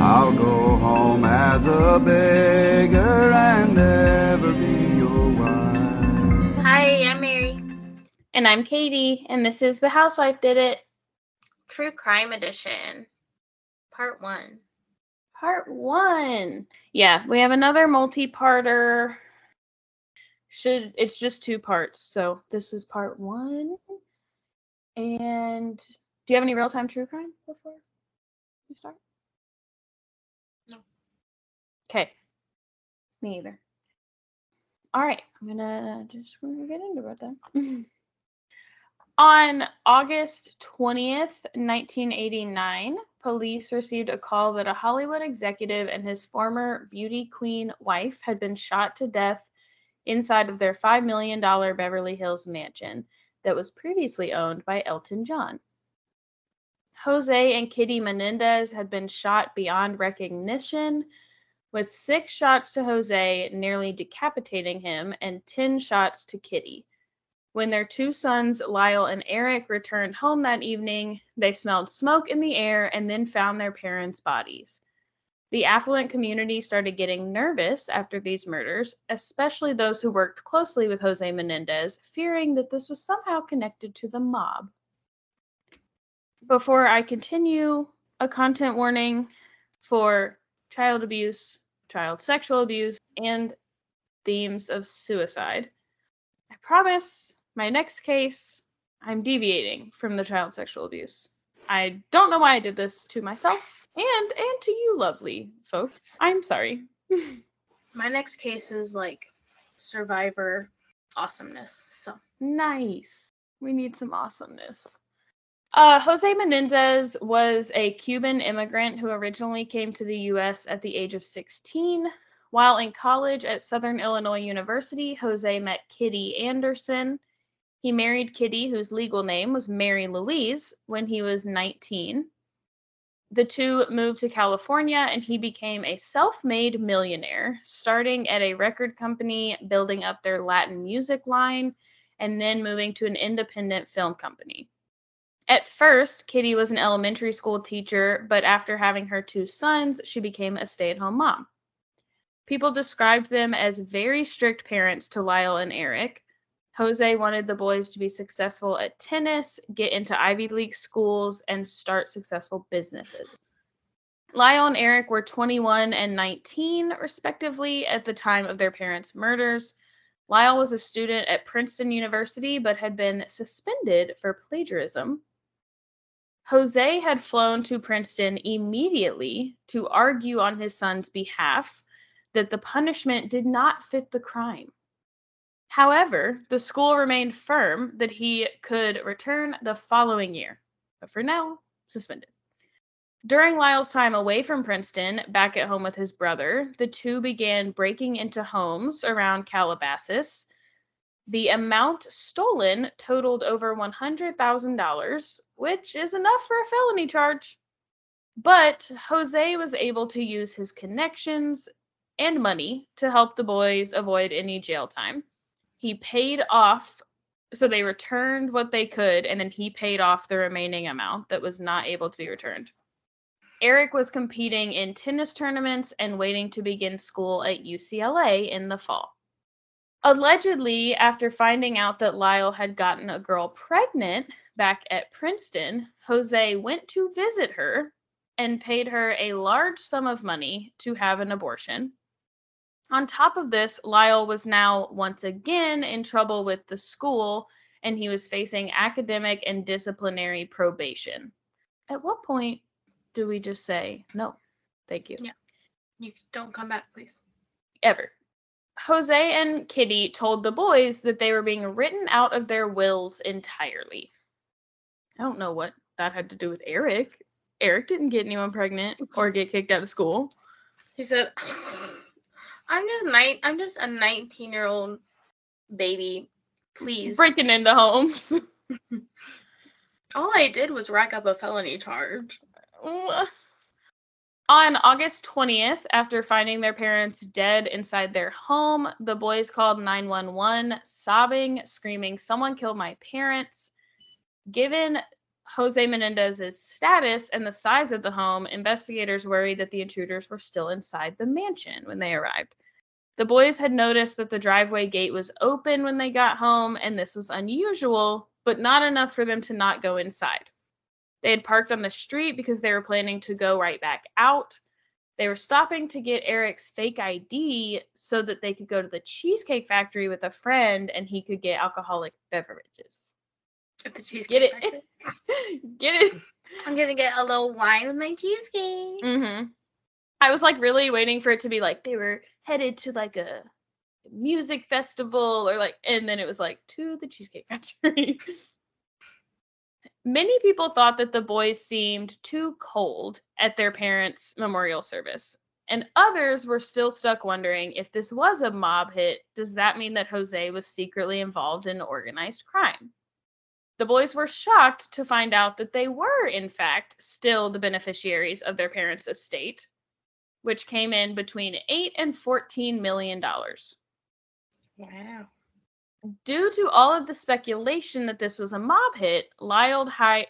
I'll go home as a beggar and never be your wife. Hi, I'm Mary. And I'm Katie, and this is The Housewife Did It. True Crime Edition, Part 1. Part 1. Yeah, we have another multi-parter. It's just two parts, so this is Part 1. And do you have any real-time true crime before you start? No. Okay. Me either. All right. I'm we're gonna get into it then. On August 20th, 1989, police received a call that a Hollywood executive and his former beauty queen wife had been shot to death inside of their $5 million Beverly Hills mansion that was previously owned by Elton John. Jose and Kitty Menendez had been shot beyond recognition, with 6 shots to Jose, nearly decapitating him, and 10 shots to Kitty. When their 2 sons, Lyle and Erik, returned home that evening, they smelled smoke in the air and then found their parents' bodies. The affluent community started getting nervous after these murders, especially those who worked closely with Jose Menendez, fearing that this was somehow connected to the mob. Before I continue, a content warning for child abuse, child sexual abuse, and themes of suicide. I promise my next case, I'm deviating from the child sexual abuse. I don't know why I did this to myself and to you lovely folks. I'm sorry. My next case is like survivor awesomeness. So nice. We need some awesomeness. Jose Menendez was a Cuban immigrant who originally came to the U.S. at the age of 16. While in college at Southern Illinois University, Jose met Kitty Anderson. He married Kitty, whose legal name was Mary Louise, when he was 19. The two moved to California, and he became a self-made millionaire, starting at a record company, building up their Latin music line, and then moving to an independent film company. At first, Kitty was an elementary school teacher, but after having her 2 sons, she became a stay-at-home mom. People described them as very strict parents to Lyle and Erik. Jose wanted the boys to be successful at tennis, get into Ivy League schools, and start successful businesses. Lyle and Erik were 21 and 19, respectively, at the time of their parents' murders. Lyle was a student at Princeton University, but had been suspended for plagiarism. Jose had flown to Princeton immediately to argue on his son's behalf that the punishment did not fit the crime. However, the school remained firm that he could return the following year, but for now, suspended. During Lyle's time away from Princeton, back at home with his brother, the two began breaking into homes around Calabasas. The amount stolen totaled over $100,000, which is enough for a felony charge. But Jose was able to use his connections and money to help the boys avoid any jail time. He paid off, so they returned what they could, and then he paid off the remaining amount that was not able to be returned. Erik was competing in tennis tournaments and waiting to begin school at UCLA in the fall. Allegedly, after finding out that Lyle had gotten a girl pregnant back at Princeton, Jose went to visit her and paid her a large sum of money to have an abortion. On top of this, Lyle was now once again in trouble with the school, and he was facing academic and disciplinary probation. At what point do we just say, no, thank you? Yeah. You don't come back, please. Ever. Jose and Kitty told the boys that they were being written out of their wills entirely. I don't know what that had to do with Erik. Erik didn't get anyone pregnant or get kicked out of school. He said, I'm just a 19-year-old baby. Please. Breaking into homes. All I did was rack up a felony charge. On August 20th, after finding their parents dead inside their home, the boys called 911, sobbing, screaming, "Someone killed my parents." Given Jose Menendez's status and the size of the home, investigators worried that the intruders were still inside the mansion when they arrived. The boys had noticed that the driveway gate was open when they got home, and this was unusual, but not enough for them to not go inside. They had parked on the street because they were planning to go right back out. They were stopping to get Eric's fake ID so that they could go to the Cheesecake Factory with a friend and he could get alcoholic beverages. At the Cheesecake Factory? Get it? I'm going to get a little wine with my cheesecake. Mm-hmm. I was, like, really waiting for it to be, like, they were headed to, like, a music festival or, like, and then it was, like, to the Cheesecake Factory. Many people thought that the boys seemed too cold at their parents' memorial service, and others were still stuck wondering, if this was a mob hit, does that mean that Jose was secretly involved in organized crime? The boys were shocked to find out that they were, in fact, still the beneficiaries of their parents' estate, which came in between $8 and $14 million. Wow. Due to all of the speculation that this was a mob hit, Lyle hired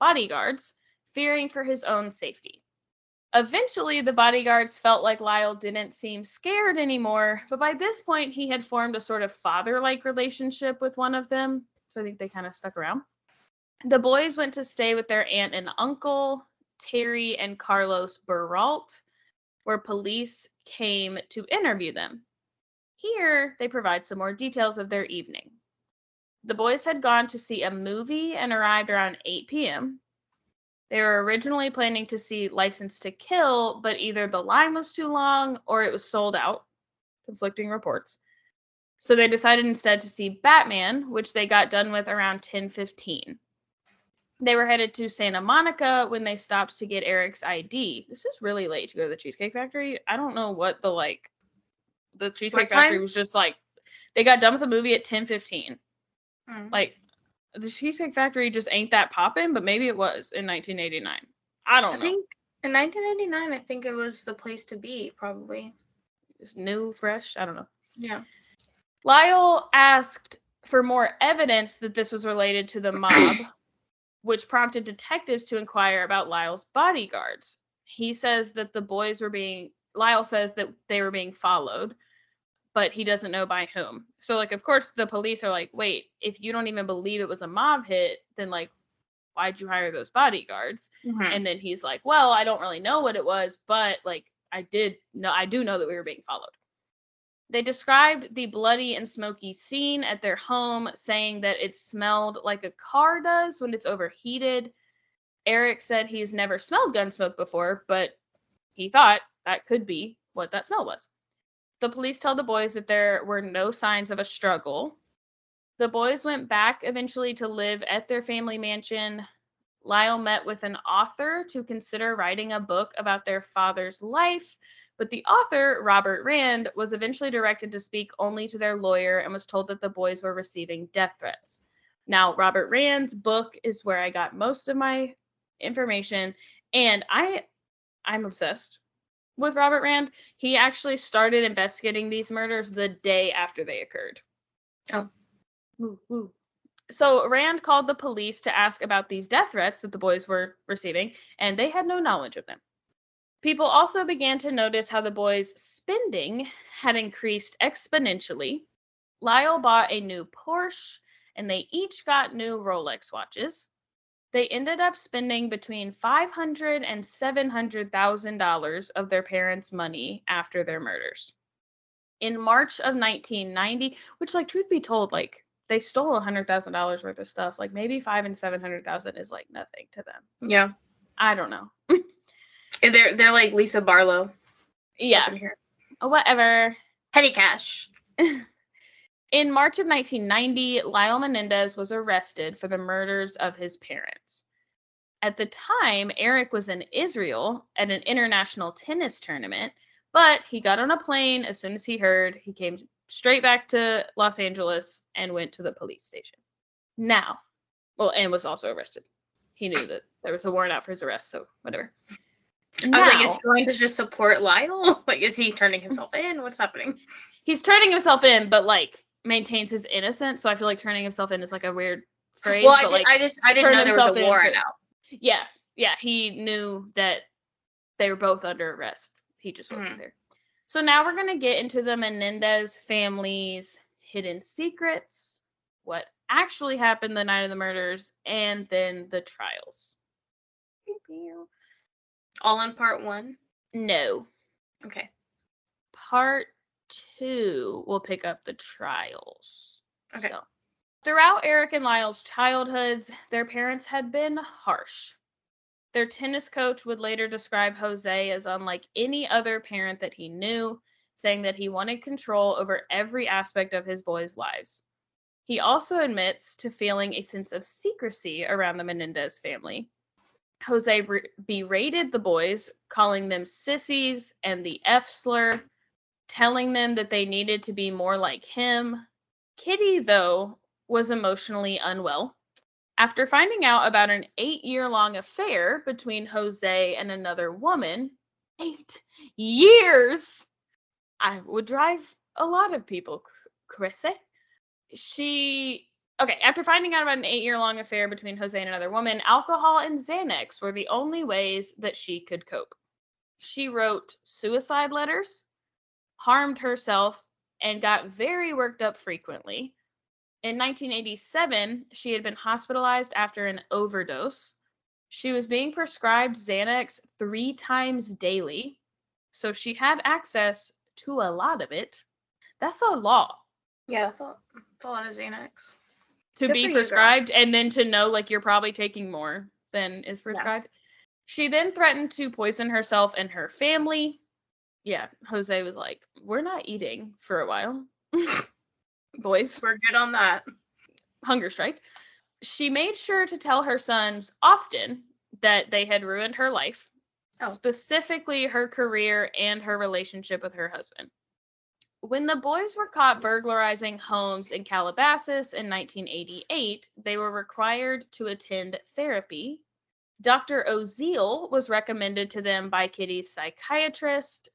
bodyguards, fearing for his own safety. Eventually, the bodyguards felt like Lyle didn't seem scared anymore, but by this point, he had formed a sort of father-like relationship with one of them, so I think they kind of stuck around. The boys went to stay with their aunt and uncle, Terry and Carlos Baralt, where police came to interview them. Here, they provide some more details of their evening. The boys had gone to see a movie and arrived around 8 p.m. They were originally planning to see License to Kill, but either the line was too long or it was sold out, conflicting reports. So they decided instead to see Batman, which they got done with around 10:15. They were headed to Santa Monica when they stopped to get Eric's ID. This is really late to go to the Cheesecake Factory. I don't know what the Cheesecake Factory was just like. They got done with the movie at 10:15. Mm. Like, the Cheesecake Factory just ain't that poppin', but maybe it was in 1989. I don't know. I think in 1989, I think it was the place to be, probably. It's new, fresh, I don't know. Yeah. Lyle asked for more evidence that this was related to the mob, which prompted detectives to inquire about Lyle's bodyguards. Lyle says that they were being followed, but he doesn't know by whom. So, like, of course, the police are like, wait, if you don't even believe it was a mob hit, then, like, why'd you hire those bodyguards? Mm-hmm. And then he's like, well, I don't really know what it was, but, like, I do know that we were being followed. They described the bloody and smoky scene at their home, saying that it smelled like a car does when it's overheated. Eric said he's never smelled gun smoke before, but he thought that could be what that smell was. The police told the boys that there were no signs of a struggle. The boys went back eventually to live at their family mansion. Lyle met with an author to consider writing a book about their father's life, but the author, Robert Rand, was eventually directed to speak only to their lawyer and was told that the boys were receiving death threats. Now, Robert Rand's book is where I got most of my information, and I'm obsessed with Robert Rand. He actually started investigating these murders the day after they occurred. Oh. Ooh. So Rand called the police to ask about these death threats that the boys were receiving, and they had no knowledge of them. People also began to notice how the boys' spending had increased exponentially. Lyle bought a new Porsche, and they each got new Rolex watches. They ended up spending between $500,000 and $700,000 of their parents' money after their murders. In March of 1990, which, like, truth be told, like, they stole $100,000 worth of stuff. Like, maybe $500,000 and $700,000 is, like, nothing to them. Yeah. I don't know. They're like Lisa Barlow. Yeah. Whatever. Petty cash. In March of 1990, Lyle Menendez was arrested for the murders of his parents. At the time, Eric was in Israel at an international tennis tournament, but he got on a plane as soon as he heard. He came straight back to Los Angeles and went to the police station. And was also arrested. He knew that there was a warrant out for his arrest, so whatever. I was like, is he going to just support Lyle? Like, is he turning himself in? What's happening? He's turning himself in, but, like, maintains his innocence, so I feel like turning himself in is like a weird phrase. Well, I didn't know there was a warrant out. Yeah, yeah, he knew that they were both under arrest. He just wasn't there. So now we're going to get into the Menendez family's hidden secrets, what actually happened the night of the murders, and then the trials. All in part one? No. Okay. Part two will pick up the trials. Okay. So, throughout Erik and Lyle's childhoods, their parents had been harsh. Their tennis coach would later describe Jose as unlike any other parent that he knew, saying that he wanted control over every aspect of his boys' lives. He also admits to feeling a sense of secrecy around the Menendez family. Jose berated the boys, calling them sissies and the F slur, telling them that they needed to be more like him. Kitty, though, was emotionally unwell. After finding out about an 8-year-long affair between Jose and another woman, 8 years! I would drive a lot of people crazy. After finding out about an 8-year-long affair between Jose and another woman, alcohol and Xanax were the only ways that she could cope. She wrote suicide letters, harmed herself, and got very worked up frequently. In 1987, she had been hospitalized after an overdose. She was being prescribed Xanax 3 times daily, so she had access to a lot of it. That's a law. Yeah, that's a lot of Xanax. To be prescribed and then to know, like, you're probably taking more than is prescribed. Yeah. She then threatened to poison herself and her family. Yeah, Jose was like, we're not eating for a while. Boys, we're good on that. Hunger strike. She made sure to tell her sons often that they had ruined her life, specifically her career and her relationship with her husband. When the boys were caught burglarizing homes in Calabasas in 1988, they were required to attend therapy. Dr. Oziel was recommended to them by Kitty's psychiatrist.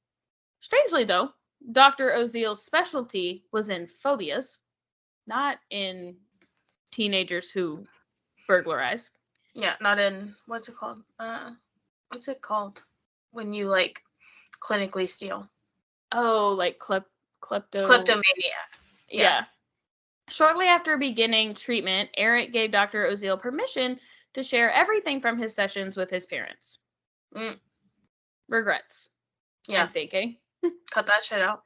Strangely, though, Dr. Oziel's specialty was in phobias, not in teenagers who burglarize. Yeah, not in, what's it called when you, like, clinically steal? Oh, like kleptomania. Yeah. Shortly after beginning treatment, Erik gave Dr. Oziel permission to share everything from his sessions with his parents. Regrets. Yeah. I'm thinking. Cut that shit out.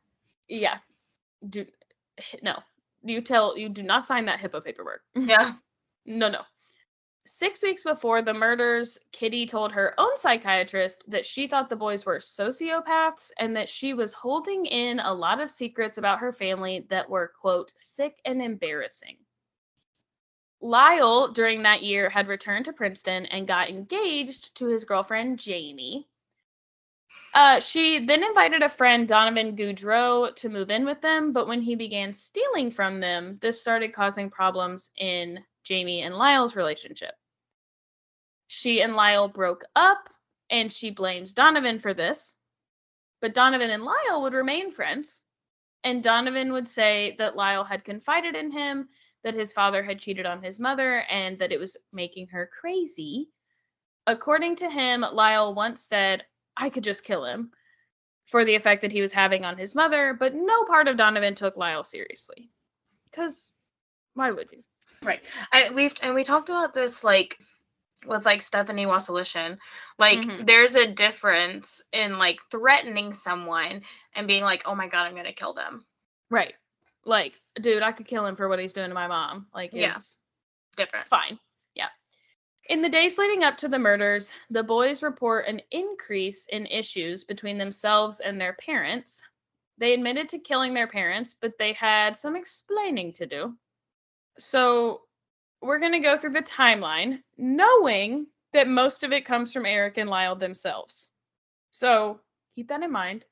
Yeah. You do not sign that HIPAA paperwork. Yeah. No. 6 weeks before the murders, Kitty told her own psychiatrist that she thought the boys were sociopaths and that she was holding in a lot of secrets about her family that were, quote, sick and embarrassing. Lyle, during that year, had returned to Princeton and got engaged to his girlfriend, Jamie. She then invited a friend, Donovan Goudreau, to move in with them, but when he began stealing from them, this started causing problems in Jamie and Lyle's relationship. She and Lyle broke up, and she blames Donovan for this, but Donovan and Lyle would remain friends, and Donovan would say that Lyle had confided in him that his father had cheated on his mother and that it was making her crazy. According to him, Lyle once said, I could just kill him, for the effect that he was having on his mother, but no part of Donovan took Lyle seriously. Because why would you? Right. We talked about this, like, with, like, Stephanie Wasselishin. Like, there's a difference in, like, threatening someone and being like, oh, my God, I'm going to kill them. Right. Like, dude, I could kill him for what he's doing to my mom. Like, it's different. Fine. In the days leading up to the murders, the boys report an increase in issues between themselves and their parents. They admitted to killing their parents, but they had some explaining to do. So we're going to go through the timeline, knowing that most of it comes from Erik and Lyle themselves. So keep that in mind.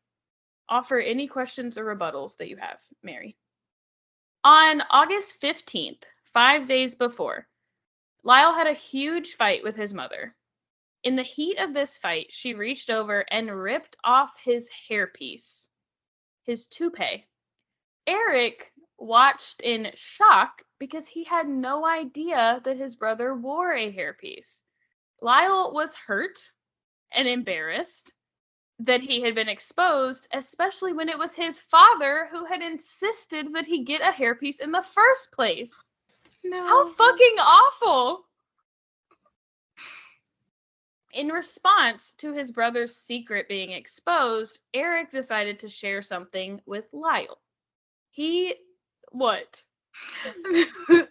Offer any questions or rebuttals that you have, Mary. On August 15th, 5 days before, Lyle had a huge fight with his mother. In the heat of this fight, she reached over and ripped off his hairpiece, his toupee. Erik watched in shock because he had no idea that his brother wore a hairpiece. Lyle was hurt and embarrassed that he had been exposed, especially when it was his father who had insisted that he get a hairpiece in the first place. No. How fucking awful! In response to his brother's secret being exposed, Erik decided to share something with Lyle. What?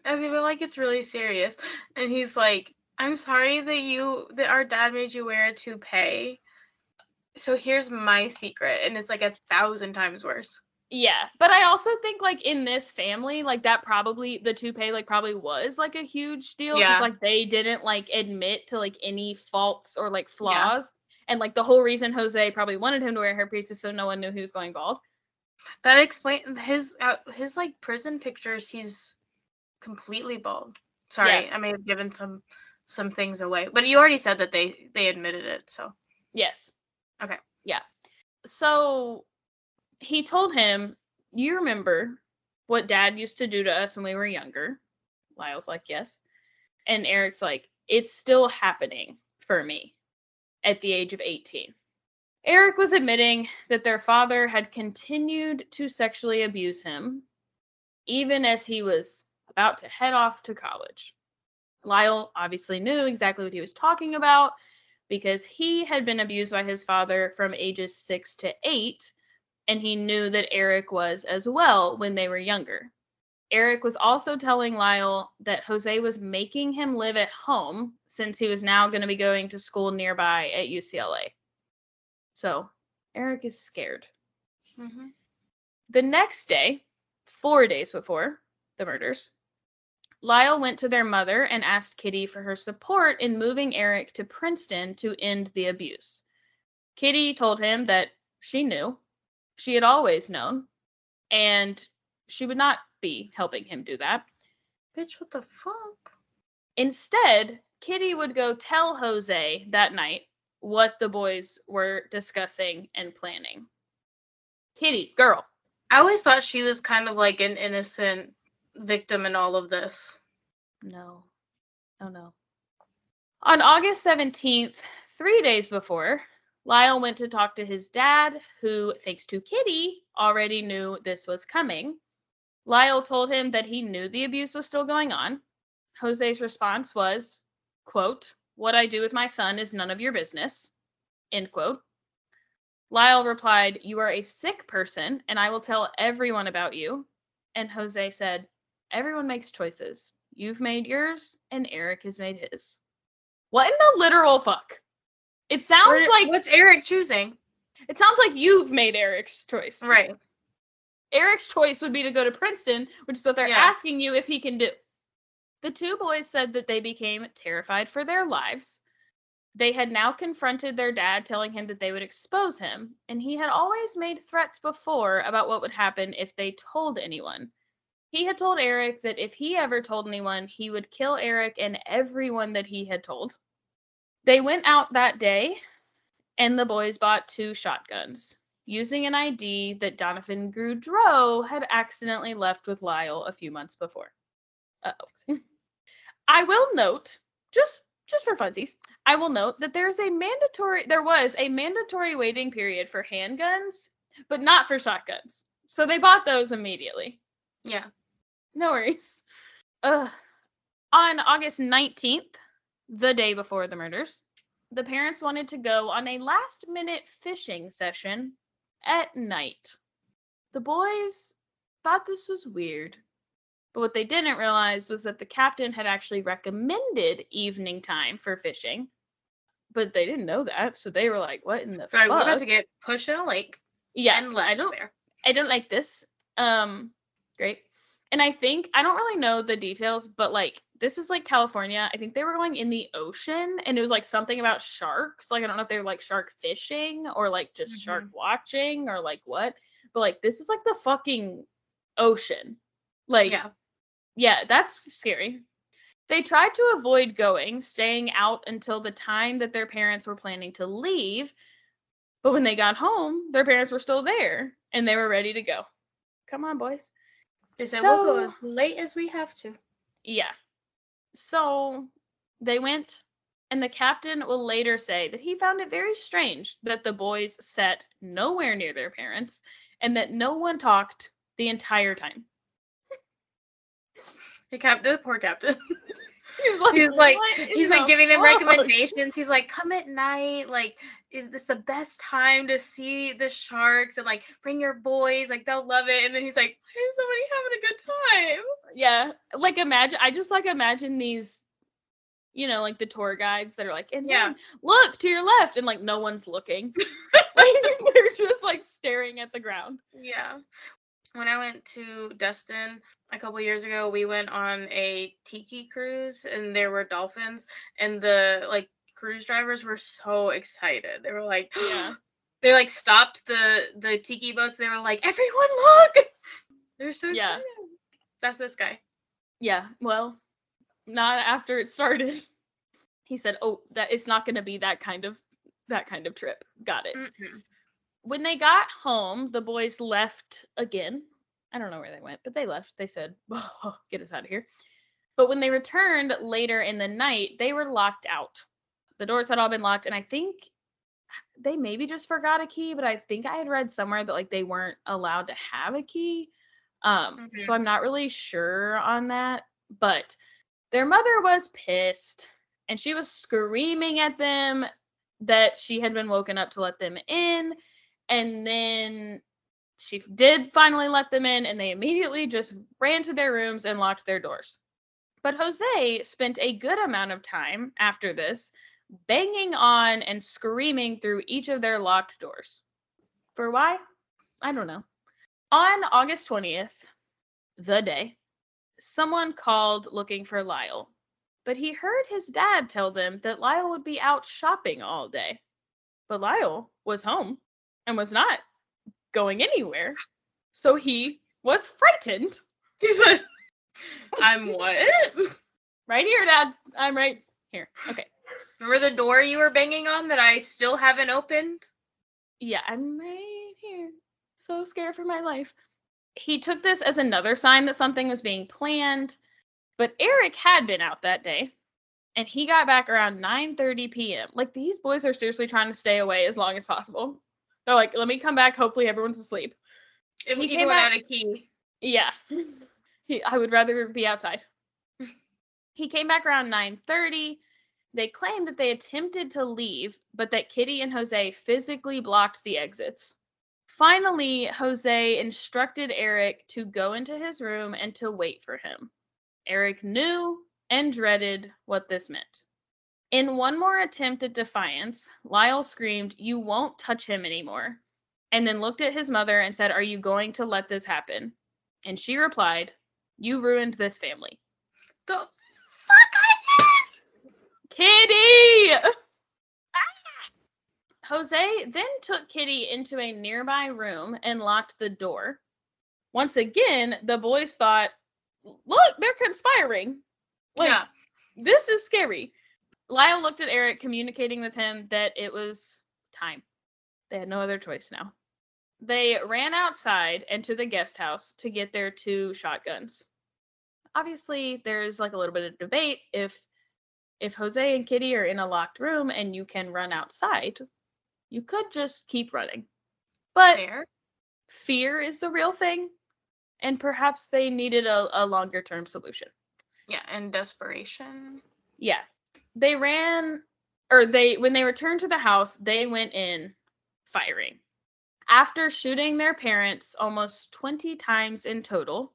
And they were like, it's really serious. And he's like, I'm sorry that our dad made you wear a toupee. So here's my secret. And it's like 1,000 times worse. Yeah. But I also think in this family, that probably the toupee probably was a huge deal. Yeah. Because they didn't admit to any faults or flaws. Yeah. And the whole reason Jose probably wanted him to wear hairpiece is so no one knew he was going bald. That explains his prison pictures. He's completely bald. Sorry, yeah. I may have given some things away, but you already said that they admitted it. So yes. Okay. Yeah. So he told him, "You remember what Dad used to do to us when we were younger?" Lyle's like, "Yes," and Erik's like, "It's still happening for me at the age of 18." Erik was admitting that their father had continued to sexually abuse him, even as he was about to head off to college. Lyle obviously knew exactly what he was talking about because he had been abused by his father from ages 6 to 8, and he knew that Erik was as well when they were younger. Erik was also telling Lyle that Jose was making him live at home since he was now going to be going to school nearby at UCLA. So, Erik is scared. Mm-hmm. The next day, 4 days before the murders, Lyle went to their mother and asked Kitty for her support in moving Erik to Princeton to end the abuse. Kitty told him that she knew, she had always known, and she would not be helping him do that. Bitch, what the fuck? Instead, Kitty would go tell Jose that night what the boys were discussing and planning. Kitty, girl. I always thought she was kind of an innocent victim in all of this. No. Oh, no. On August 17th, 3 days before, Lyle went to talk to his dad, who, thanks to Kitty, already knew this was coming. Lyle told him that he knew the abuse was still going on. Jose's response was, quote, "What I do with my son is none of your business," end quote. Lyle replied, "You are a sick person, and I will tell everyone about you." And Jose said, "Everyone makes choices. You've made yours, and Erik has made his." What in the literal fuck? It sounds like... What's Erik choosing? It sounds like you've made Eric's choice. Right. Eric's choice would be to go to Princeton, which is what they're asking you if he can do. The two boys said that they became terrified for their lives. They had now confronted their dad, telling him that they would expose him, and he had always made threats before about what would happen if they told anyone. He had told Erik that if he ever told anyone, he would kill Erik and everyone that he had told. They went out that day, and the boys bought 2 shotguns, using an ID that Donovan Goudreau had accidentally left with Lyle a few months before. Uh-oh. I will note, just for funsies, I will note that there was a mandatory waiting period for handguns, but not for shotguns. So they bought those immediately. Yeah. No worries. On August 19th, the day before the murders, the parents wanted to go on a last-minute fishing session at night. The boys thought this was weird. But what they didn't realize was that the captain had actually recommended evening time for fishing. But they didn't know that, so they were like, what in the fuck? We're about to get pushed in a lake. Yeah, and I don't like this. Great. And I don't really know the details, but, this is, California. I think they were going in the ocean, and it was, something about sharks. I don't know if they were, shark fishing or, just mm-hmm. shark watching or, what. But, this is, the fucking ocean. Yeah, that's scary. They tried to avoid going, staying out until the time that their parents were planning to leave. But when they got home, their parents were still there, and they were ready to go. Come on, boys. They said, we'll go as late as we have to. Yeah. So they went, and the captain will later say that he found it very strange that the boys sat nowhere near their parents and that no one talked the entire time. The poor captain. He's like giving them recommendations. He's like, come at night. Like, is this the best time to see the sharks? And like, bring your boys. Like, they'll love it. And then he's like, why is nobody having a good time? Yeah. Like, imagine. I just like imagine these, you know, like the tour guides that are like, and yeah, look to your left, and like no one's looking. Like, they're just like staring at the ground. Yeah. When I went to Destin a couple years ago, we went on a tiki cruise, and there were dolphins, and the, like, cruise drivers were so excited. They were like, yeah. They, like, stopped the tiki boats. They were like, everyone look! They're so excited. Yeah. That's this guy. Yeah, well, not after it started. He said, oh, that it's not going to be that kind of trip. Got it. Mm-hmm. When they got home, the boys left again. I don't know where they went, but they left. They said, oh, get us out of here. But when they returned later in the night, they were locked out. The doors had all been locked, and I think they maybe just forgot a key, but I think I had read somewhere that, like, they weren't allowed to have a key. Mm-hmm. So I'm not really sure on that. But their mother was pissed, and she was screaming at them that she had been woken up to let them in. And then she did finally let them in, and they immediately just ran to their rooms and locked their doors. But Jose spent a good amount of time after this banging on and screaming through each of their locked doors. For why? I don't know. On August 20th, the day, someone called looking for Lyle, but he heard his dad tell them that Lyle would be out shopping all day. But Lyle was home and was not going anywhere, so he was frightened. He's like, I'm what? Right here, Dad. I'm right here. Okay. Remember the door you were banging on that I still haven't opened? Yeah, I'm right here. So scared for my life. He took this as another sign that something was being planned, but Erik had been out that day, and he got back around 9:30 p.m. Like, these boys are seriously trying to stay away as long as possible. They're like, let me come back. Hopefully everyone's asleep. If he came out a key. Yeah. I would rather be outside. He came back around 9:30. They claimed that they attempted to leave, but that Kitty and Jose physically blocked the exits. Finally, Jose instructed Erik to go into his room and to wait for him. Erik knew and dreaded what this meant. In one more attempt at defiance, Lyle screamed, "You won't touch him anymore," and then looked at his mother and said, "Are you going to let this happen?" And she replied, "You ruined this family." The fuck I did! Kitty! Ah! Jose then took Kitty into a nearby room and locked the door. Once again, the boys thought, look, they're conspiring. Like, yeah. This is scary. Lyle looked at Erik, communicating with him that it was time. They had no other choice now. They ran outside and to the guest house to get their two shotguns. Obviously, there's like a little bit of debate if Jose and Kitty are in a locked room and you can run outside, you could just keep running. But fear is the real thing, and perhaps they needed a longer-term solution. Yeah, and desperation. Yeah. They ran, or when they returned to the house, they went in firing. After shooting their parents almost 20 times in total,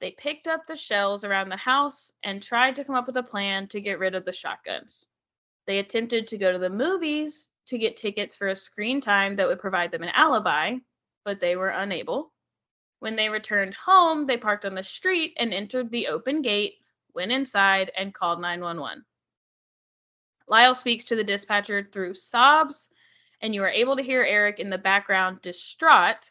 they picked up the shells around the house and tried to come up with a plan to get rid of the shotguns. They attempted to go to the movies to get tickets for a screen time that would provide them an alibi, but they were unable. When they returned home, they parked on the street and entered the open gate, went inside, and called 911. Lyle speaks to the dispatcher through sobs, and you are able to hear Erik in the background, distraught.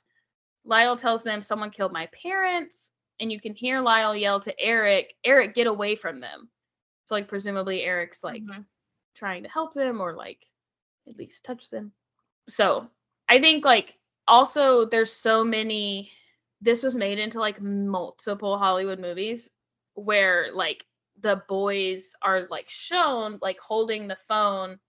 Lyle tells them someone killed my parents, and you can hear Lyle yell to Erik, "Erik, get away from them." So, like, presumably Eric's, like, mm-hmm. trying to help them or, like, at least touch them. So I think, like, also there's so many this was made into like multiple Hollywood movies where like the boys are like shown like holding the phone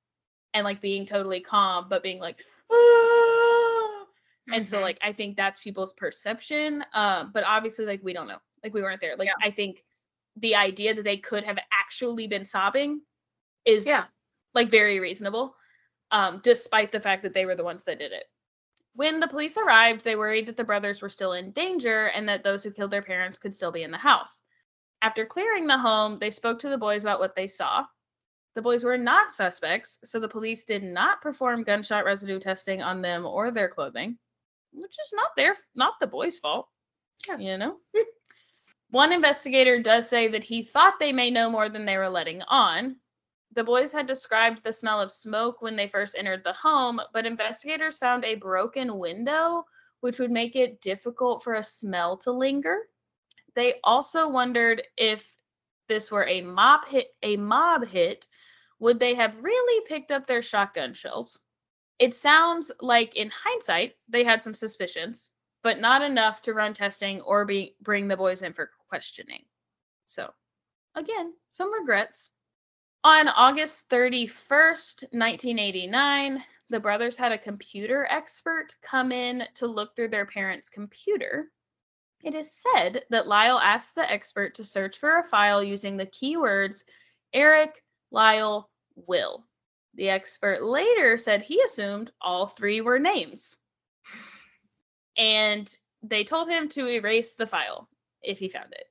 and like being totally calm, but being like, ah! And so like, I think that's people's perception. But obviously like, we don't know, like we weren't there. Like, yeah. I think the idea that they could have actually been sobbing is like very reasonable. Despite the fact that they were the ones that did it. When the police arrived, they worried that the brothers were still in danger and that those who killed their parents could still be in the house. After clearing the home, they spoke to the boys about what they saw. The boys were not suspects, so the police did not perform gunshot residue testing on them or their clothing, which is not the boys' fault. Yeah. You know? One investigator does say that he thought they may know more than they were letting on. The boys had described the smell of smoke when they first entered the home, but investigators found a broken window, which would make it difficult for a smell to linger. They also wondered if this were a mob hit, would they have really picked up their shotgun shells? It sounds like, in hindsight, they had some suspicions, but not enough to run testing or bring the boys in for questioning. So, again, some regrets. On August 31st, 1989, the brothers had a computer expert come in to look through their parents' computer. It is said that Lyle asked the expert to search for a file using the keywords Erik, Lyle, Will. The expert later said he assumed all three were names. And they told him to erase the file if he found it.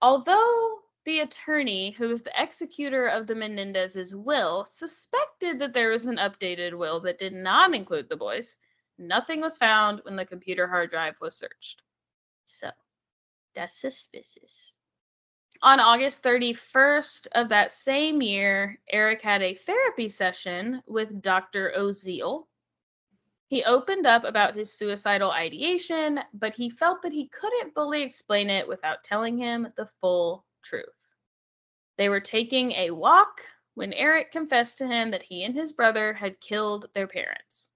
Although the attorney, who was the executor of the Menendez's will, suspected that there was an updated will that did not include the boys, nothing was found when the computer hard drive was searched. So, that's suspicious. On August 31st of that same year, Erik had a therapy session with Dr. Oziel. He opened up about his suicidal ideation, but he felt that he couldn't fully explain it without telling him the full truth. They were taking a walk when Erik confessed to him that he and his brother had killed their parents.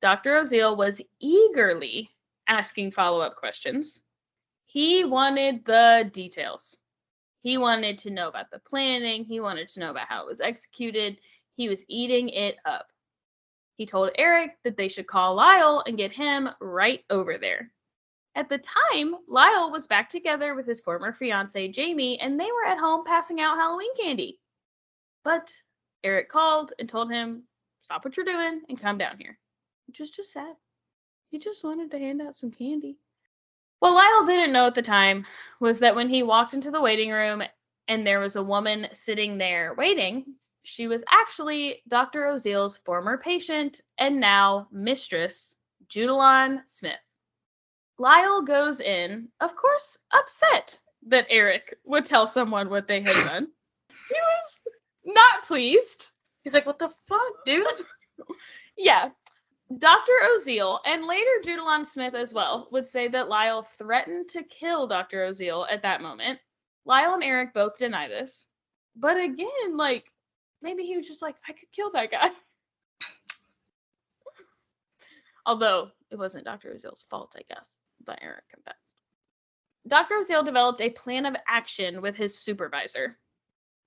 Dr. Oziel was eagerly asking follow-up questions. He wanted the details. He wanted to know about the planning. He wanted to know about how it was executed. He was eating it up. He told Erik that they should call Lyle and get him right over there. At the time, Lyle was back together with his former fiancée, Jamie, and they were at home passing out Halloween candy. But Erik called and told him, stop what you're doing and come down here. Which is just sad. He just wanted to hand out some candy. What Lyle didn't know at the time was that when he walked into the waiting room and there was a woman sitting there waiting, she was actually Dr. Oziel's former patient and now mistress, Judalon Smith. Lyle goes in, of course, upset that Erik would tell someone what they had done. He was not pleased. He's like, what the fuck, dude? Yeah. Dr. Oziel, and later Judalon Smith as well, would say that Lyle threatened to kill Dr. Oziel at that moment. Lyle and Erik both deny this. But again, like, maybe he was just like, I could kill that guy. Although, it wasn't Dr. Oziel's fault, I guess, but Erik confessed. Dr. Oziel developed a plan of action with his supervisor.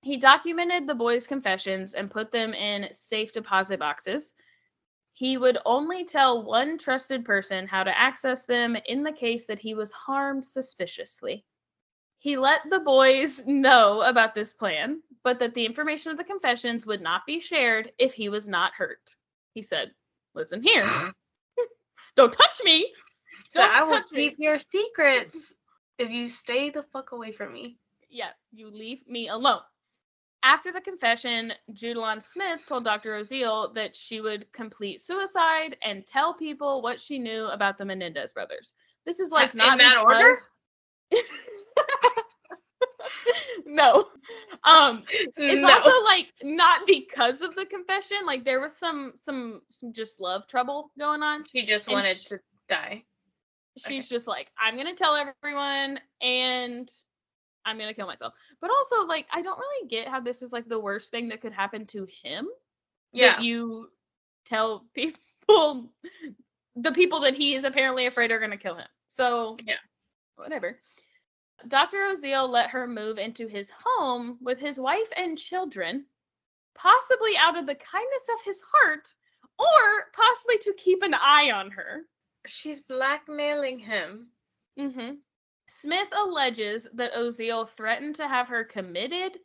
He documented the boys' confessions and put them in safe deposit boxes. He would only tell one trusted person how to access them in the case that he was harmed suspiciously. He let the boys know about this plan, but that the information of the confessions would not be shared if he was not hurt. He said, listen here. Don't touch me. I will keep your secrets if you stay the fuck away from me. Yeah, you leave me alone. After the confession, Judalon Smith told Dr. Oziel that she would complete suicide and tell people what she knew about the Menendez brothers. This is like not in that order. No. It's also like not because of the confession. Like there was some just love trouble going on. She just wanted to die. She's just like, I'm gonna tell everyone and I'm gonna kill myself. But also, like, I don't really get how this is like the worst thing that could happen to him. Yeah. That you tell people, the people that he is apparently afraid are gonna kill him. So, yeah, whatever. Dr. Oziel let her move into his home with his wife and children, possibly out of the kindness of his heart, or possibly to keep an eye on her. She's blackmailing him. Mm-hmm. Smith alleges that Oziel threatened to have her committed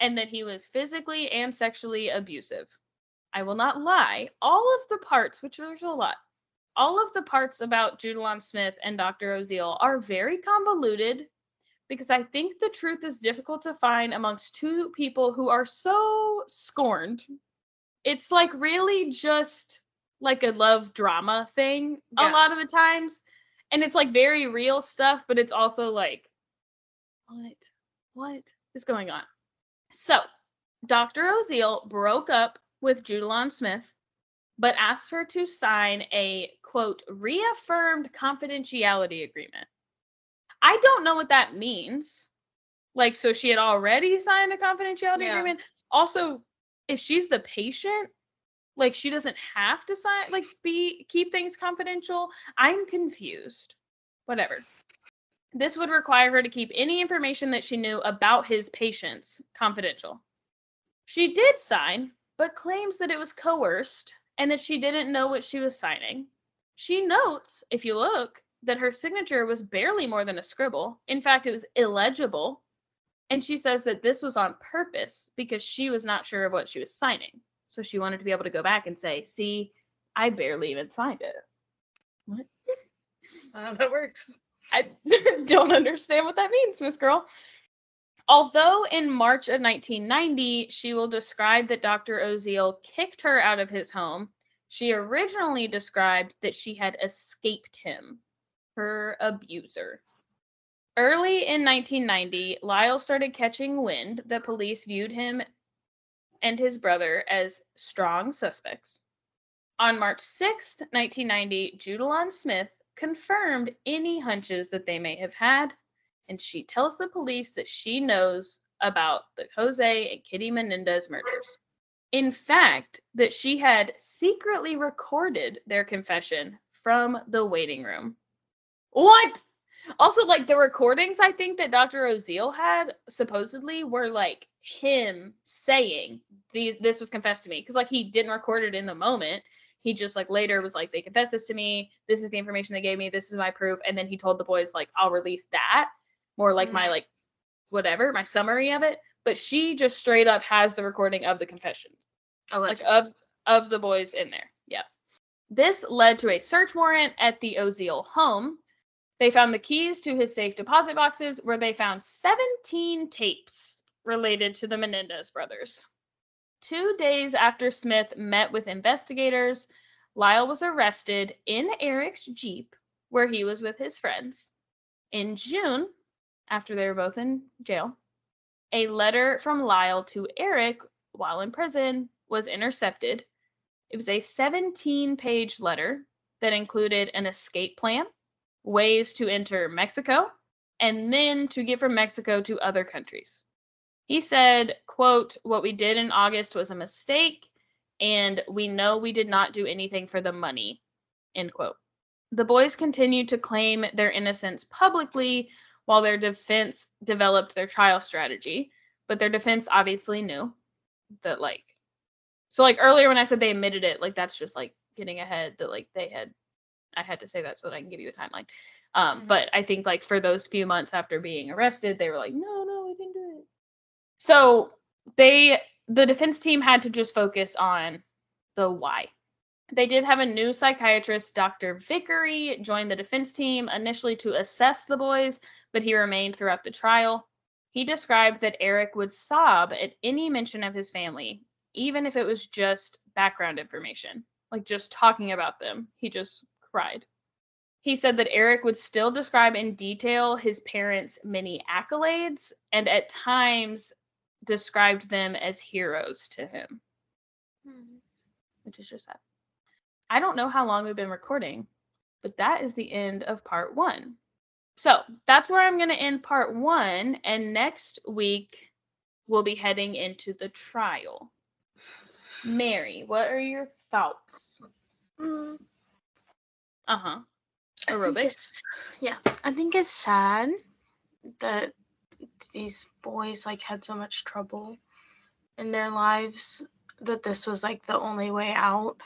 and that he was physically and sexually abusive. I will not lie. All of the parts, which there's a lot, all of the parts about Judalon Smith and Dr. Oziel are very convoluted because I think the truth is difficult to find amongst two people who are so scorned. It's like really just like a love drama thing a lot of the times. And it's like very real stuff, but it's also like, what is going on? So Dr. Oziel broke up with Judalon Smith, but asked her to sign a, quote, reaffirmed confidentiality agreement. I don't know what that means. Like, so she had already signed a confidentiality agreement. Also, if she's the patient, like, she doesn't have to sign, like, keep things confidential. I'm confused. Whatever. This would require her to keep any information that she knew about his patients confidential. She did sign, but claims that it was coerced and that she didn't know what she was signing. She notes, if you look, that her signature was barely more than a scribble. In fact, it was illegible. And she says that this was on purpose because she was not sure of what she was signing. So she wanted to be able to go back and say, see, I barely even signed it. What? That works. I don't understand what that means, Miss Girl. Although in March of 1990, she will describe that Dr. Oziel kicked her out of his home, she originally described that she had escaped him, her abuser. Early in 1990, Lyle started catching wind that police viewed him and his brother as strong suspects. On March 6th, 1990, Judalon Smith confirmed any hunches that they may have had, and she tells the police that she knows about the Jose and Kitty Menendez murders. In fact, that she had secretly recorded their confession from the waiting room. What? Also, like, the recordings I think that Dr. Oziel had supposedly were, like, him saying, this was confessed to me. Because, like, he didn't record it in the moment. He just, like, later was like, they confessed this to me. This is the information they gave me. This is my proof. And then he told the boys, like, I'll release that. More like my, like, whatever, my summary of it. But she just straight up has the recording of the confession. Oh, like, of the boys in there. Yeah. This led to a search warrant at the Oziel home. They found the keys to his safe deposit boxes, where they found 17 tapes related to the Menendez brothers. 2 days after Smith met with investigators, Lyle was arrested in Eric's Jeep, where he was with his friends. In June, after they were both in jail, a letter from Lyle to Erik while in prison was intercepted. It was a 17-page letter that included an escape plan, ways to enter Mexico, and then to get from Mexico to other countries. He said, quote, what we did in August was a mistake, and we know we did not do anything for the money, end quote. The boys continued to claim their innocence publicly, while their defense developed their trial strategy, but their defense obviously knew that, like, so, like, earlier when I said they admitted it, like, that's just, like, getting ahead that, like, I had to say that so that I can give you a timeline. But I think, like, for those few months after being arrested, they were like, no, we didn't do it. So the defense team had to just focus on the why. They did have a new psychiatrist, Dr. Vickery, join the defense team initially to assess the boys, but he remained throughout the trial. He described that Erik would sob at any mention of his family, even if it was just background information, like just talking about them. He just cried. He said that Erik would still describe in detail his parents' many accolades and at times described them as heroes to him, which is just sad. I don't know how long we've been recording, but that is the end of part one. So that's where I'm going to end part one. And next week, we'll be heading into the trial. Mary, what are your thoughts? aerobics. Yeah, I think it's sad that these boys like had so much trouble in their lives that this was like the only way out,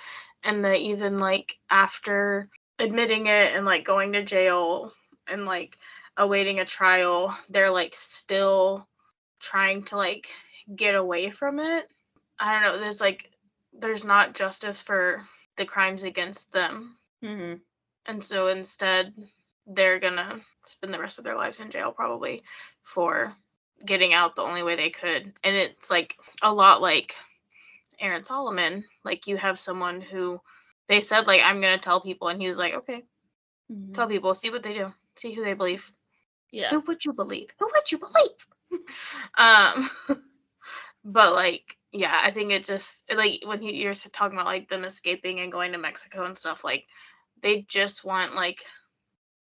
and that even like after admitting it and like going to jail and like awaiting a trial, they're like still trying to like get away from it. I don't know, there's not justice for the crimes against them. Mm-hmm. And so instead they're gonna spend the rest of their lives in jail probably for getting out the only way they could. And it's like a lot like Aaron Solomon. Like, you have someone who they said like, I'm gonna tell people, and he was like, okay. Mm-hmm. Tell people, see what they do, see who they believe. Yeah, who would you believe but like, yeah, I think it just like when you're talking about like them escaping and going to Mexico and stuff, like they just want like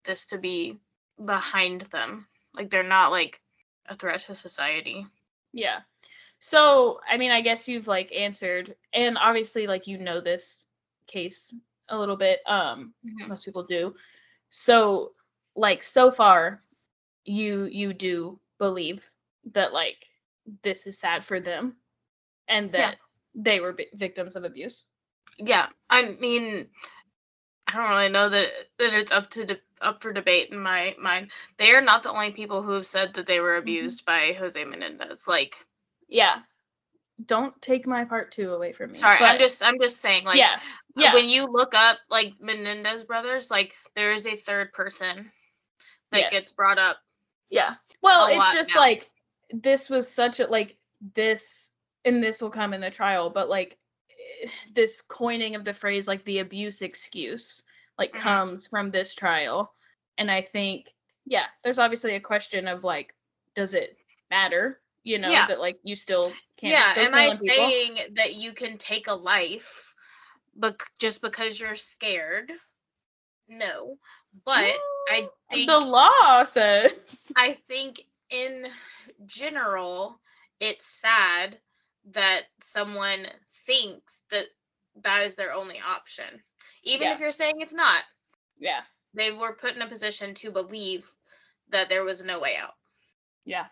this to be behind them, like they're not like a threat to society. Yeah. So, I mean, I guess you've like answered, and obviously like you know this case a little bit. Mm-hmm. Most people do. So, like, so far, you do believe that like this is sad for them, and that they were victims of abuse. Yeah, I mean, I don't really know that it's up for debate in my mind. They are not the only people who have said that they were abused mm-hmm. by Jose Menendez. Like. Yeah, don't take my part two away from me. Sorry, but I'm just saying, like, yeah. When you look up like Menendez brothers, like there is a third person that gets brought up. Yeah, well, it's just now. Like this was such a like this, and this will come in the trial, but like this coining of the phrase like the abuse excuse like mm-hmm. comes from this trial, and I think there's obviously a question of like, does it matter? You know, that, like, you still can't. Yeah, still am I saying people. That you can take a life just because you're scared? No. But I think... the law says... I think, in general, it's sad that someone thinks that that is their only option. Even if you're saying it's not. Yeah. They were put in a position to believe that there was no way out. Yeah.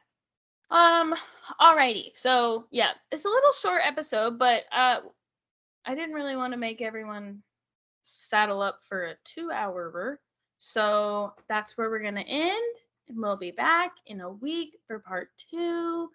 Alrighty. So, it's a little short episode, but I didn't really want to make everyone saddle up for a 2-hour. So that's where we're going to end, and we'll be back in a week for part 2.